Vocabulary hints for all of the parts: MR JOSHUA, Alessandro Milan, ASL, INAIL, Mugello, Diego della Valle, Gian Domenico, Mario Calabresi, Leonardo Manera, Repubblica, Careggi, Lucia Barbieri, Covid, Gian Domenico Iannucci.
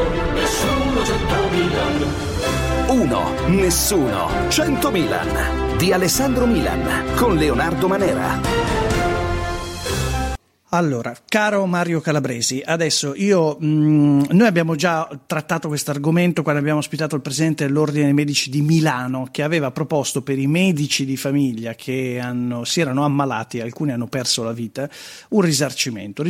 nessuno, 100.000. 1. Nessuno, 100.000 di Alessandro Milan con Leonardo Manera. Allora, caro Mario Calabresi, adesso noi abbiamo già trattato questo argomento quando abbiamo ospitato il presidente dell'Ordine dei Medici di Milano, che aveva proposto per i medici di famiglia che si erano ammalati, alcuni hanno perso la vita, un risarcimento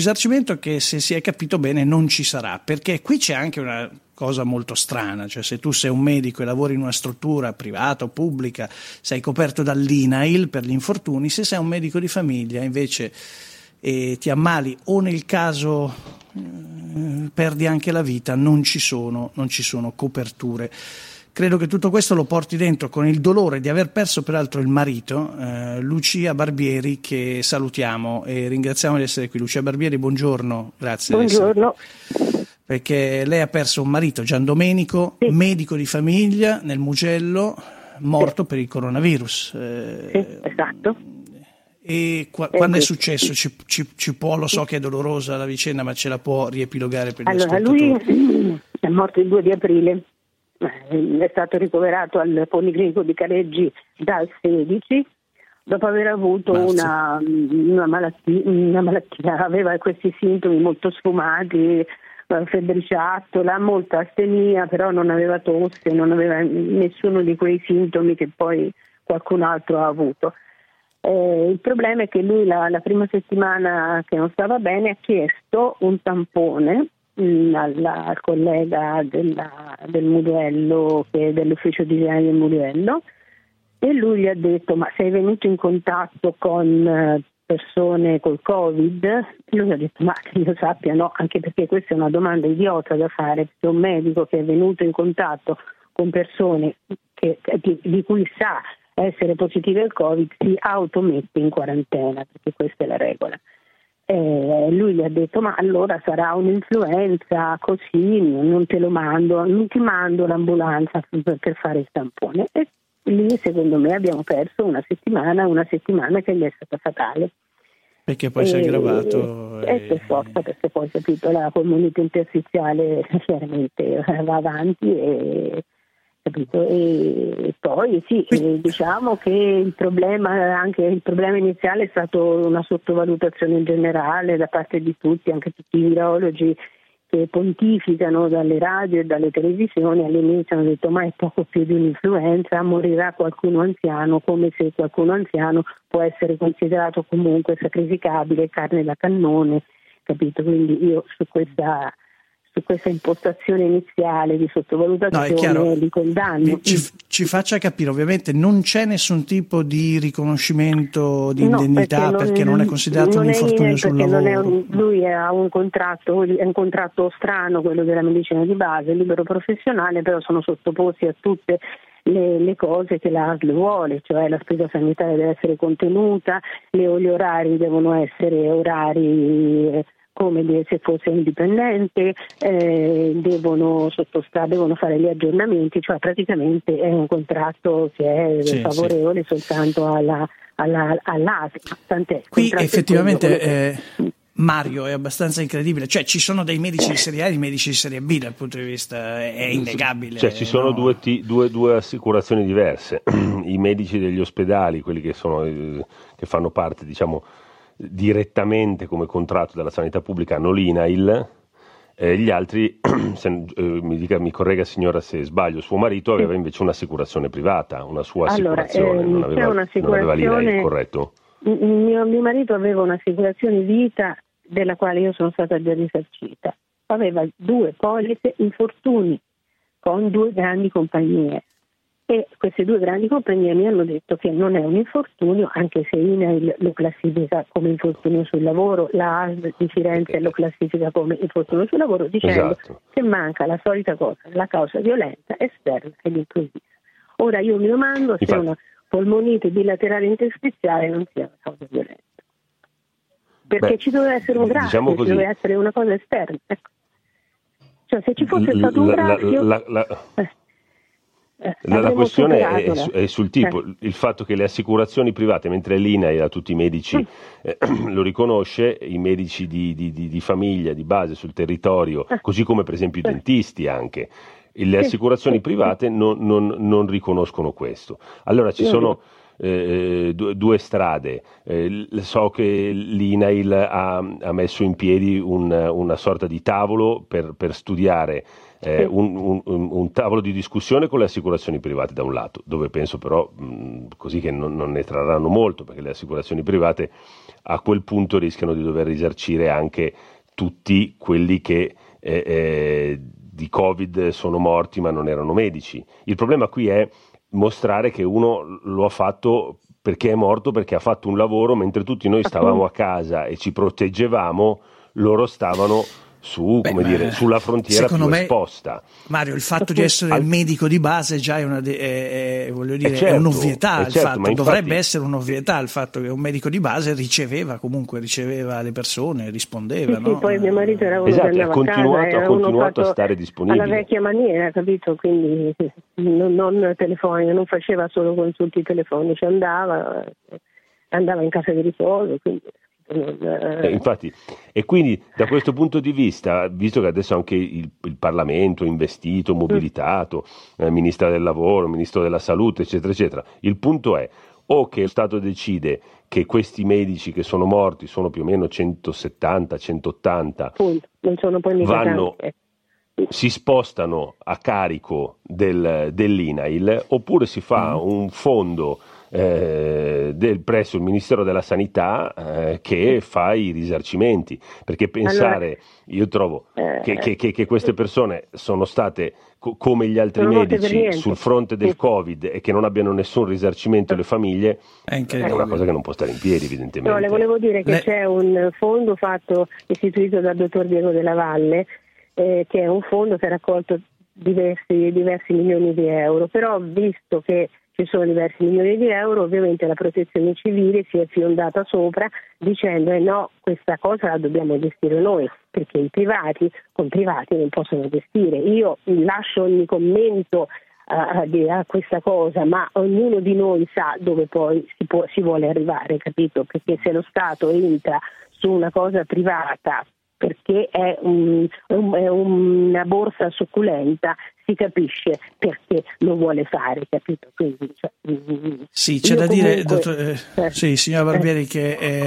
che, se si è capito bene, non ci sarà, perché qui c'è anche una cosa molto strana, cioè se tu sei un medico e lavori in una struttura privata o pubblica sei coperto dall'INAIL per gli infortuni, se sei un medico di famiglia invece e ti ammali o nel caso perdi anche la vita, non ci sono coperture. Credo che tutto questo lo porti dentro con il dolore di aver perso peraltro il marito, Lucia Barbieri, che salutiamo e ringraziamo di essere qui. Lucia Barbieri, buongiorno. Grazie. Buongiorno. Perché lei ha perso un marito, Gian Domenico, sì, medico di famiglia nel Mugello, morto, sì, per il coronavirus. Sì, esatto. E quando è successo? Ci può, lo so che è dolorosa la vicenda, ma ce la può riepilogare per gli ascoltatori? Allora, lui è morto il 2 di aprile, è stato ricoverato al Policlinico di Careggi dal 16, dopo aver avuto una malattia, aveva questi sintomi molto sfumati, febbriciattola, molta astenia, però non aveva tosse, non aveva nessuno di quei sintomi che poi qualcun altro ha avuto. Il problema è che lui la prima settimana che non stava bene ha chiesto un tampone al collega del Mugello, che è dell'ufficio di igiene del Mugello, e lui gli ha detto: ma sei venuto in contatto con persone col Covid? E lui ha detto: ma che io sappia no, anche perché questa è una domanda idiota da fare, perché un medico che è venuto in contatto con persone di cui sa essere positivi al Covid si automette in quarantena, perché questa è la regola. Lui gli ha detto: ma allora sarà un'influenza, così non te lo mando, non ti mando l'ambulanza per fare il tampone. E lì secondo me abbiamo perso una settimana che gli è stata fatale. Perché poi si è aggravato. E per forza, perché poi, capito, la comunità interstiziale chiaramente va avanti e... capito? E poi sì, diciamo che il problema iniziale è stato una sottovalutazione in generale da parte di tutti, anche tutti i virologi che pontificano dalle radio e dalle televisioni. All'inizio hanno detto: ma è poco più di un'influenza, morirà qualcuno anziano, come se qualcuno anziano può essere considerato comunque sacrificabile, carne da cannone, capito? Quindi io su questa impostazione iniziale di sottovalutazione, no, è chiaro, di condanno. Ci faccia capire, ovviamente non c'è nessun tipo di riconoscimento di indennità, perché non è considerato un infortunio sul lavoro. Lui ha un contratto strano, quello della medicina di base, libero professionale, però sono sottoposti a tutte le cose che la ASL vuole, cioè la spesa sanitaria deve essere contenuta, gli orari devono essere orari come se fosse indipendente, devono fare gli aggiornamenti, cioè praticamente è un contratto che è favorevole soltanto all'ASL. Tant'è, qui effettivamente Mario, è abbastanza incredibile, cioè ci sono dei medici di serie A e dei medici di serie B, dal punto di vista è innegabile. Cioè ci sono due assicurazioni diverse, i medici degli ospedali, quelli che fanno parte, diciamo, direttamente come contratto dalla sanità pubblica, hanno l'INAIL, gli altri, mi corregga signora se sbaglio, suo marito aveva invece un'assicurazione privata, una sua assicurazione, non aveva l'INAIL, corretto? Mio marito aveva un'assicurazione vita della quale io sono stata già risarcita, aveva due polizze infortuni con due grandi compagnie. E queste due grandi compagnie mi hanno detto che non è un infortunio, anche se INAIL lo classifica come infortunio sul lavoro, la ASL di Firenze lo classifica come infortunio sul lavoro, dicendo che manca la solita cosa, la causa violenta, esterna ed improvvisa. Ora io mi domando se una polmonite bilaterale interstiziale non sia una causa violenta. Perché ci doveva essere un grasso, diciamo, ci doveva essere una cosa esterna. Ecco. Cioè se ci fosse stato un grasso... La questione è sul tipo, il fatto che le assicurazioni private, mentre l'INAIL a tutti i medici lo riconosce, i medici di famiglia, di base sul territorio, così come per esempio i dentisti anche, le assicurazioni private non riconoscono questo. Allora ci sono due strade. So che l'INAIL ha messo in piedi una sorta di tavolo per studiare un tavolo di discussione con le assicurazioni private da un lato, dove penso però così che non ne trarranno molto, perché le assicurazioni private a quel punto rischiano di dover risarcire anche tutti quelli che di Covid sono morti ma non erano medici. Il problema qui è mostrare che uno lo ha fatto perché è morto, perché ha fatto un lavoro, mentre tutti noi stavamo a casa e ci proteggevamo, loro stavano sulla frontiera più esposta. Mario, il fatto di essere medico di base già è è un'ovvietà, dovrebbe essere un'ovvietà il fatto che un medico di base riceveva le persone, rispondeva. Sì, no? Poi mio marito era uno che andava ha continuato a stare disponibile. Alla vecchia maniera, capito? Quindi non telefonico, non faceva solo consulti telefonici, andava in casa di riposo, quindi... Infatti, e quindi da questo punto di vista, visto che adesso anche il Parlamento è investito, mobilitato, Ministro del Lavoro, Ministro della Salute, eccetera, eccetera, il punto è o che lo Stato decide che questi medici che sono morti, sono più o meno 170-180, non sono poi mica tante, si spostano a carico dell'INAIL, oppure si fa un fondo presso il Ministero della Sanità che fa i risarcimenti, perché io trovo che queste persone sono state come gli altri medici sul fronte del Covid e che non abbiano nessun risarcimento alle famiglie è una cosa che non può stare in piedi, evidentemente. No, le volevo dire che c'è un fondo istituito dal dottor Diego della Valle che è un fondo che ha raccolto diversi milioni di euro, però visto che ci sono diversi milioni di euro, ovviamente la protezione civile si è fiondata sopra dicendo no, questa cosa la dobbiamo gestire noi, perché i privati con privati non possono gestire. Io lascio ogni commento a questa cosa, ma ognuno di noi sa dove poi si vuole arrivare, capito? Perché se lo Stato entra su una cosa privata perché è una borsa succulenta, si capisce perché lo vuole fare, capito? Quindi, sì, c'è da dire, signora Barbieri,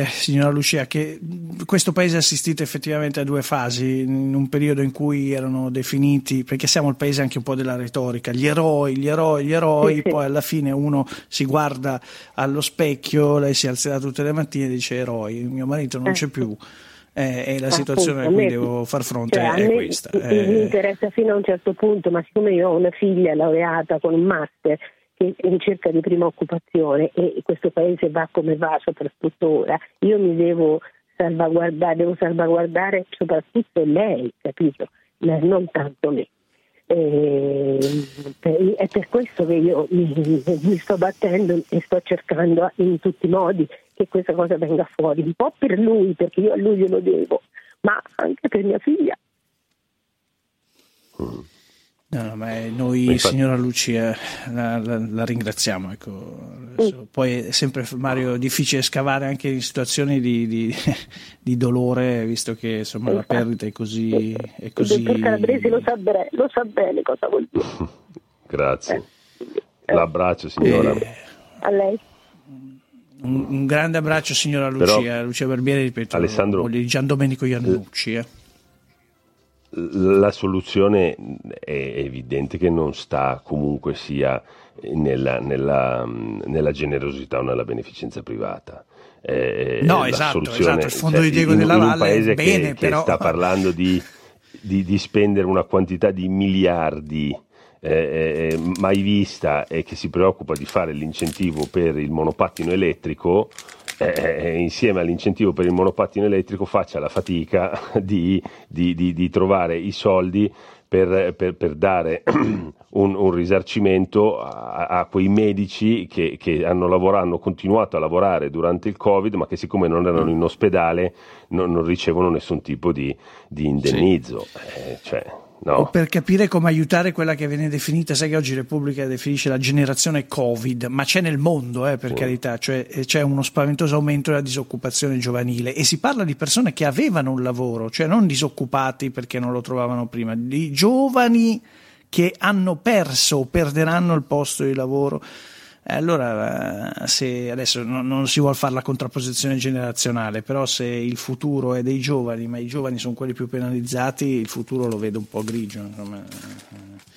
signora Lucia, che questo paese è assistito effettivamente a due fasi, in un periodo in cui erano definiti, perché siamo il paese anche un po' della retorica, gli eroi, sì. Poi alla fine uno si guarda allo specchio, lei si alzerà tutte le mattine e dice eroi, mio marito non c'è più. E la situazione a cui devo far fronte è questa. Mi interessa fino a un certo punto, ma siccome io ho una figlia laureata con un master che ricerca di prima occupazione e questo paese va come va, soprattutto ora, io mi devo salvaguardare soprattutto lei, capito? Ma non tanto me. È per questo che io mi sto battendo e sto cercando in tutti i modi che questa cosa venga fuori, un po' per lui, perché io a lui glielo devo, ma anche per mia figlia. No, ma noi, signora Lucia, la ringraziamo. Ecco. Poi è sempre, Mario, difficile scavare anche in situazioni di dolore, visto che insomma la perdita è così. Il dottor Calabresi lo sa bene cosa vuol dire. Grazie. L'abbraccio, signora. A lei. Un grande abbraccio, signora Lucia. Però, Lucia Barbieri, ripeto, Alessandro, di Gian Domenico Iannucci. La soluzione è evidente che non sta comunque sia nella generosità o nella beneficenza privata. No, esatto, il fondo di Diego della Valle, un paese che sta parlando di spendere una quantità di miliardi mai vista e che si preoccupa di fare l'incentivo per il monopattino elettrico. Insieme all'incentivo per il monopattino elettrico faccia la fatica di trovare i soldi per dare un risarcimento a quei medici che hanno continuato a lavorare durante il Covid, ma che siccome non erano in ospedale non ricevono nessun tipo di indennizzo. Sì. no. O per capire come aiutare quella che viene definita, sai che oggi Repubblica definisce la generazione Covid, ma c'è nel mondo, per carità, cioè c'è uno spaventoso aumento della disoccupazione giovanile e si parla di persone che avevano un lavoro, cioè non disoccupati perché non lo trovavano prima, di giovani che hanno perso o perderanno il posto di lavoro. Allora, se adesso non si vuol fare la contrapposizione generazionale, però se il futuro è dei giovani, ma i giovani sono quelli più penalizzati, il futuro lo vedo un po' grigio, insomma.